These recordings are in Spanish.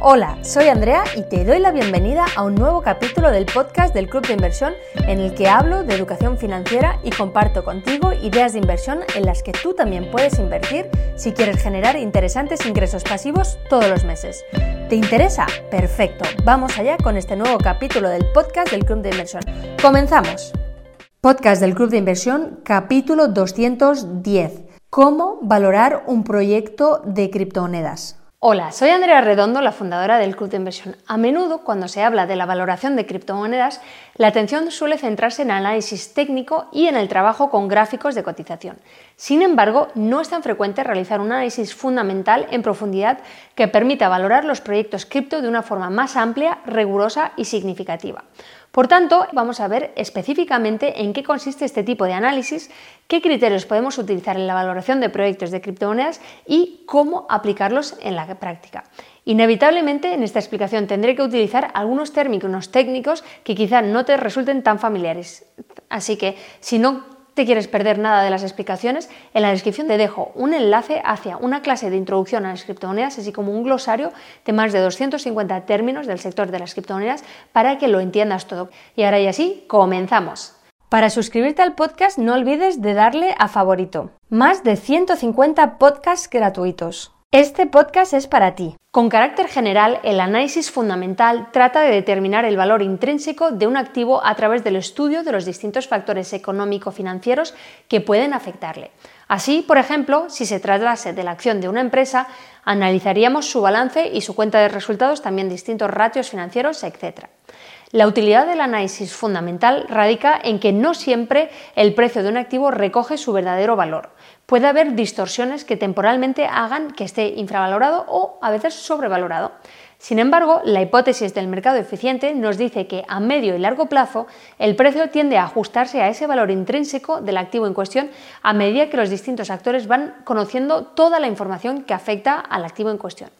Hola, soy Andrea y te doy la bienvenida a un nuevo capítulo del podcast del Club de Inversión, en el que hablo de educación financiera y comparto contigo ideas de inversión en las que tú también puedes invertir si quieres generar interesantes ingresos pasivos todos los meses. ¿Te interesa? Perfecto, vamos allá con este nuevo capítulo del podcast del Club de Inversión. ¡Comenzamos! Podcast del Club de Inversión, capítulo 210. ¿Cómo valorar un proyecto de criptomonedas? Hola, soy Andrea Redondo, la fundadora del Club de Inversión. A menudo, cuando se habla de la valoración de criptomonedas, la atención suele centrarse en el análisis técnico y en el trabajo con gráficos de cotización. Sin embargo, no es tan frecuente realizar un análisis fundamental en profundidad que permita valorar los proyectos cripto de una forma más amplia, rigurosa y significativa. Por tanto, vamos a ver específicamente en qué consiste este tipo de análisis, qué criterios podemos utilizar en la valoración de proyectos de criptomonedas y cómo aplicarlos en la práctica. Inevitablemente, en esta explicación tendré que utilizar algunos términos técnicos que quizá no te resulten tan familiares. Así que, si no te quieres perder nada de las explicaciones, en la descripción te dejo un enlace hacia una clase de introducción a las criptomonedas, así como un glosario de más de 250 términos del sector de las criptomonedas para que lo entiendas todo. Y ahora ya sí, comenzamos. Para suscribirte al podcast no olvides de darle a favorito. Más de 150 podcasts gratuitos. Este podcast es para ti. Con carácter general, el análisis fundamental trata de determinar el valor intrínseco de un activo a través del estudio de los distintos factores económico-financieros que pueden afectarle. Así, por ejemplo, si se tratase de la acción de una empresa, analizaríamos su balance y su cuenta de resultados, también distintos ratios financieros, etc. La utilidad del análisis fundamental radica en que no siempre el precio de un activo recoge su verdadero valor. Puede haber distorsiones que temporalmente hagan que esté infravalorado o a veces sobrevalorado. Sin embargo, la hipótesis del mercado eficiente nos dice que a medio y largo plazo el precio tiende a ajustarse a ese valor intrínseco del activo en cuestión a medida que los distintos actores van conociendo toda la información que afecta al activo en cuestión.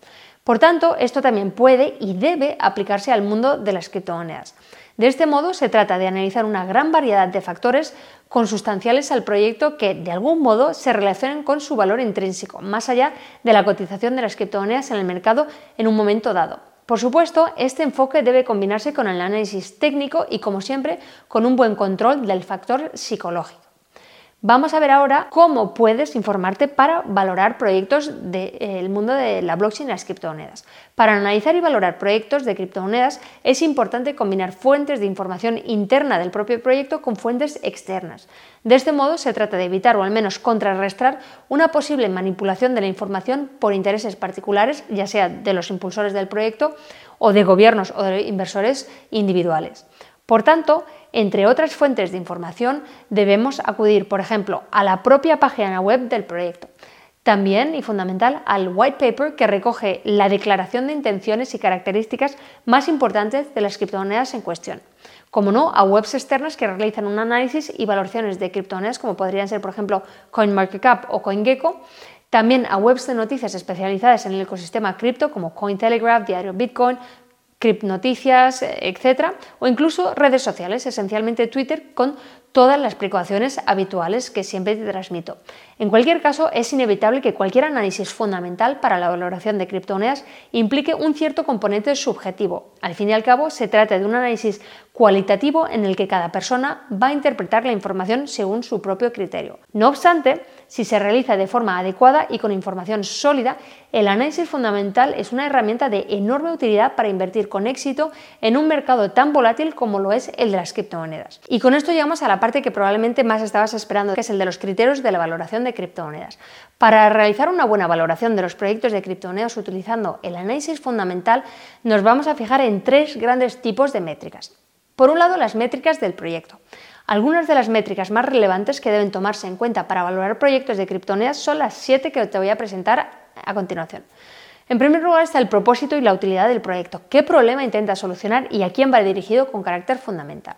Por tanto, esto también puede y debe aplicarse al mundo de las criptomonedas. De este modo, se trata de analizar una gran variedad de factores consustanciales al proyecto que, de algún modo, se relacionan con su valor intrínseco, más allá de la cotización de las criptomonedas en el mercado en un momento dado. Por supuesto, este enfoque debe combinarse con el análisis técnico y, como siempre, con un buen control del factor psicológico. Vamos a ver ahora cómo puedes informarte para valorar proyectos del mundo de la blockchain y las criptomonedas. Para analizar y valorar proyectos de criptomonedas es importante combinar fuentes de información interna del propio proyecto con fuentes externas. De este modo se trata de evitar o al menos contrarrestar una posible manipulación de la información por intereses particulares, ya sea de los impulsores del proyecto o de gobiernos o de inversores individuales. Por tanto, entre otras fuentes de información, debemos acudir, por ejemplo, a la propia página web del proyecto. También, y fundamental, al white paper que recoge la declaración de intenciones y características más importantes de las criptomonedas en cuestión. Como no, a webs externas que realizan un análisis y valoraciones de criptomonedas, como podrían ser, por ejemplo, CoinMarketCap o CoinGecko. También a webs de noticias especializadas en el ecosistema cripto, como Cointelegraph, Diario Bitcoin, Cripnoticias, etc. O incluso redes sociales, esencialmente Twitter, con todas las precauciones habituales que siempre te transmito. En cualquier caso, es inevitable que cualquier análisis fundamental para la valoración de criptomonedas implique un cierto componente subjetivo. Al fin y al cabo, se trata de un análisis cualitativo en el que cada persona va a interpretar la información según su propio criterio. No obstante, si se realiza de forma adecuada y con información sólida, el análisis fundamental es una herramienta de enorme utilidad para invertir con éxito en un mercado tan volátil como lo es el de las criptomonedas. Y con esto llegamos a la parte que probablemente más estabas esperando, que es el de los criterios de la valoración de criptomonedas. Para realizar una buena valoración de los proyectos de criptomonedas utilizando el análisis fundamental, nos vamos a fijar en tres grandes tipos de métricas. Por un lado, las métricas del proyecto. Algunas de las métricas más relevantes que deben tomarse en cuenta para valorar proyectos de criptomonedas son las 7 que te voy a presentar a continuación. En primer lugar está el propósito y la utilidad del proyecto. ¿Qué problema intenta solucionar y a quién va dirigido con carácter fundamental?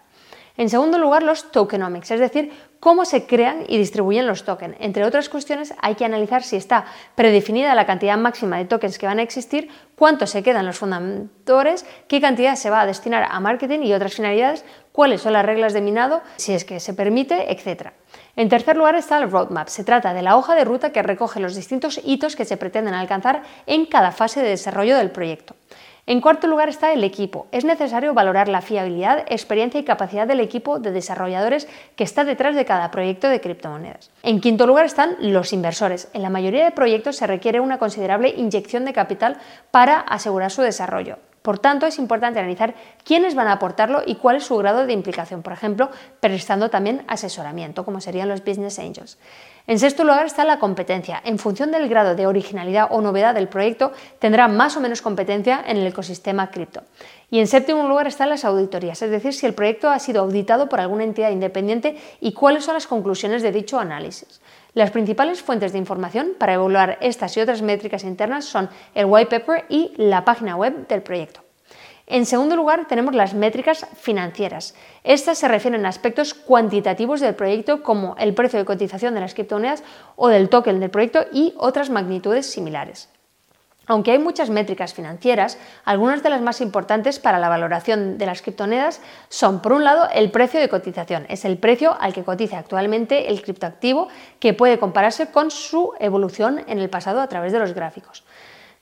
En segundo lugar, los tokenomics, es decir, cómo se crean y distribuyen los tokens. Entre otras cuestiones, hay que analizar si está predefinida la cantidad máxima de tokens que van a existir, cuánto se quedan los fundadores, qué cantidad se va a destinar a marketing y otras finalidades, cuáles son las reglas de minado, si es que se permite, etc. En tercer lugar está el roadmap. Se trata de la hoja de ruta que recoge los distintos hitos que se pretenden alcanzar en cada fase de desarrollo del proyecto. En cuarto lugar está el equipo. Es necesario valorar la fiabilidad, experiencia y capacidad del equipo de desarrolladores que está detrás de cada proyecto de criptomonedas. En quinto lugar están los inversores. En la mayoría de proyectos se requiere una considerable inyección de capital para asegurar su desarrollo. Por tanto, es importante analizar quiénes van a aportarlo y cuál es su grado de implicación, por ejemplo, prestando también asesoramiento, como serían los business angels. En sexto lugar está la competencia. En función del grado de originalidad o novedad del proyecto, tendrá más o menos competencia en el ecosistema cripto. Y en séptimo lugar están las auditorías, es decir, si el proyecto ha sido auditado por alguna entidad independiente y cuáles son las conclusiones de dicho análisis. Las principales fuentes de información para evaluar estas y otras métricas internas son el white paper y la página web del proyecto. En segundo lugar tenemos las métricas financieras. Estas se refieren a aspectos cuantitativos del proyecto como el precio de cotización de las criptomonedas o del token del proyecto y otras magnitudes similares. Aunque hay muchas métricas financieras, algunas de las más importantes para la valoración de las criptomonedas son, por un lado, el precio de cotización. Es el precio al que cotiza actualmente el criptoactivo que puede compararse con su evolución en el pasado a través de los gráficos.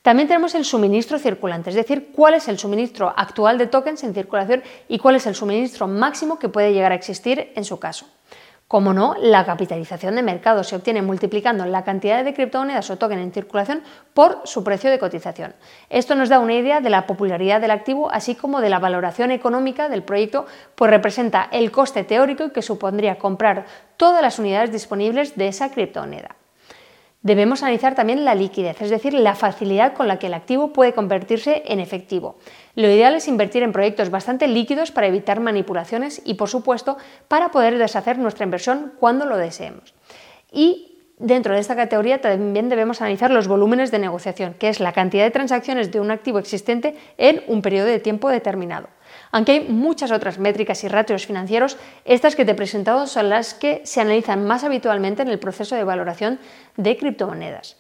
También tenemos el suministro circulante, es decir, cuál es el suministro actual de tokens en circulación y cuál es el suministro máximo que puede llegar a existir en su caso. Como no, la capitalización de mercado se obtiene multiplicando la cantidad de criptomonedas o token en circulación por su precio de cotización. Esto nos da una idea de la popularidad del activo, así como de la valoración económica del proyecto, pues representa el coste teórico que supondría comprar todas las unidades disponibles de esa criptomoneda. Debemos analizar también la liquidez, es decir, la facilidad con la que el activo puede convertirse en efectivo. Lo ideal es invertir en proyectos bastante líquidos para evitar manipulaciones y, por supuesto, para poder deshacer nuestra inversión cuando lo deseemos. Y dentro de esta categoría también debemos analizar los volúmenes de negociación, que es la cantidad de transacciones de un activo existente en un periodo de tiempo determinado. Aunque hay muchas otras métricas y ratios financieros, estas que te he presentado son las que se analizan más habitualmente en el proceso de valoración de criptomonedas.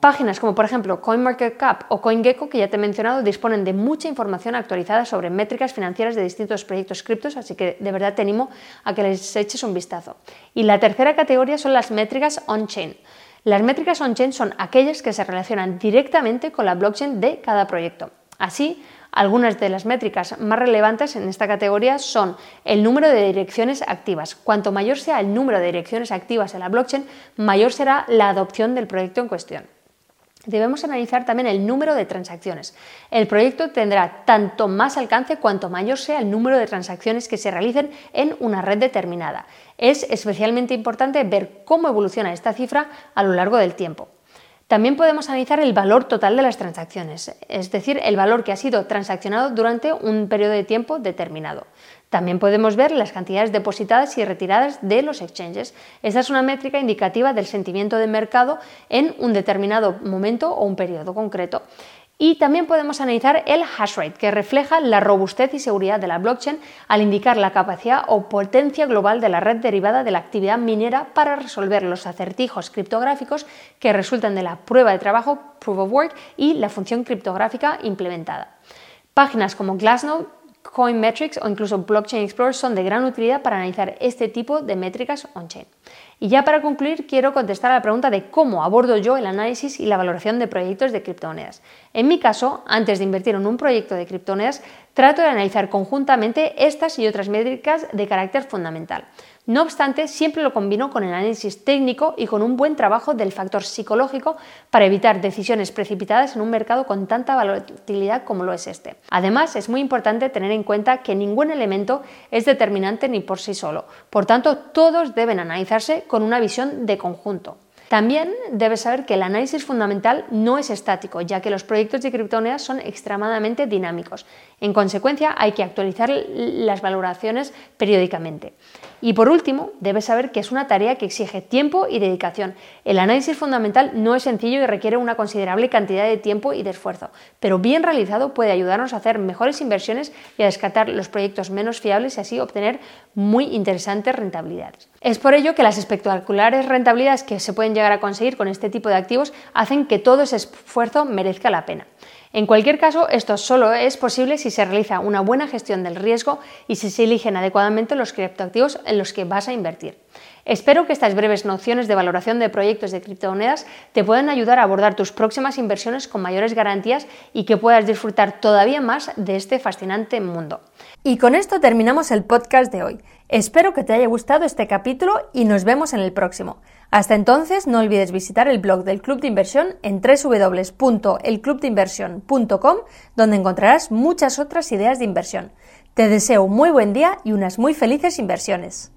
Páginas como por ejemplo CoinMarketCap o CoinGecko, que ya te he mencionado, disponen de mucha información actualizada sobre métricas financieras de distintos proyectos criptos, así que de verdad te animo a que les eches un vistazo. Y la tercera categoría son las métricas on-chain. Las métricas on-chain son aquellas que se relacionan directamente con la blockchain de cada proyecto. Así, algunas de las métricas más relevantes en esta categoría son el número de direcciones activas. Cuanto mayor sea el número de direcciones activas en la blockchain, mayor será la adopción del proyecto en cuestión. Debemos analizar también el número de transacciones. El proyecto tendrá tanto más alcance cuanto mayor sea el número de transacciones que se realicen en una red determinada. Es especialmente importante ver cómo evoluciona esta cifra a lo largo del tiempo. También podemos analizar el valor total de las transacciones, es decir, el valor que ha sido transaccionado durante un periodo de tiempo determinado. También podemos ver las cantidades depositadas y retiradas de los exchanges. Esta es una métrica indicativa del sentimiento de mercado en un determinado momento o un periodo concreto. Y también podemos analizar el hash rate, que refleja la robustez y seguridad de la blockchain al indicar la capacidad o potencia global de la red derivada de la actividad minera para resolver los acertijos criptográficos que resultan de la prueba de trabajo, proof of work, y la función criptográfica implementada. Páginas como Glassnode, Coinmetrics o incluso Blockchain Explorer son de gran utilidad para analizar este tipo de métricas on-chain. Y ya para concluir, quiero contestar a la pregunta de cómo abordo yo el análisis y la valoración de proyectos de criptomonedas. En mi caso, antes de invertir en un proyecto de criptomonedas, trato de analizar conjuntamente estas y otras métricas de carácter fundamental. No obstante, siempre lo combino con el análisis técnico y con un buen trabajo del factor psicológico para evitar decisiones precipitadas en un mercado con tanta volatilidad como lo es este. Además, es muy importante tener en cuenta que ningún elemento es determinante ni por sí solo. Por tanto, todos deben analizarse con una visión de conjunto. También debes saber que el análisis fundamental no es estático, ya que los proyectos de criptomonedas son extremadamente dinámicos. En consecuencia, hay que actualizar las valoraciones periódicamente. Y por último, debes saber que es una tarea que exige tiempo y dedicación. El análisis fundamental no es sencillo y requiere una considerable cantidad de tiempo y de esfuerzo, pero bien realizado puede ayudarnos a hacer mejores inversiones y a descartar los proyectos menos fiables y así obtener muy interesantes rentabilidades. Es por ello que las espectaculares rentabilidades que se pueden llegar a conseguir con este tipo de activos hacen que todo ese esfuerzo merezca la pena. En cualquier caso, esto solo es posible si se realiza una buena gestión del riesgo y si se eligen adecuadamente los criptoactivos en los que vas a invertir. Espero que estas breves nociones de valoración de proyectos de criptomonedas te puedan ayudar a abordar tus próximas inversiones con mayores garantías y que puedas disfrutar todavía más de este fascinante mundo. Y con esto terminamos el podcast de hoy. Espero que te haya gustado este capítulo y nos vemos en el próximo. Hasta entonces, no olvides visitar el blog del Club de Inversión en www.elclubdeinversion.com, donde encontrarás muchas otras ideas de inversión. Te deseo un muy buen día y unas muy felices inversiones.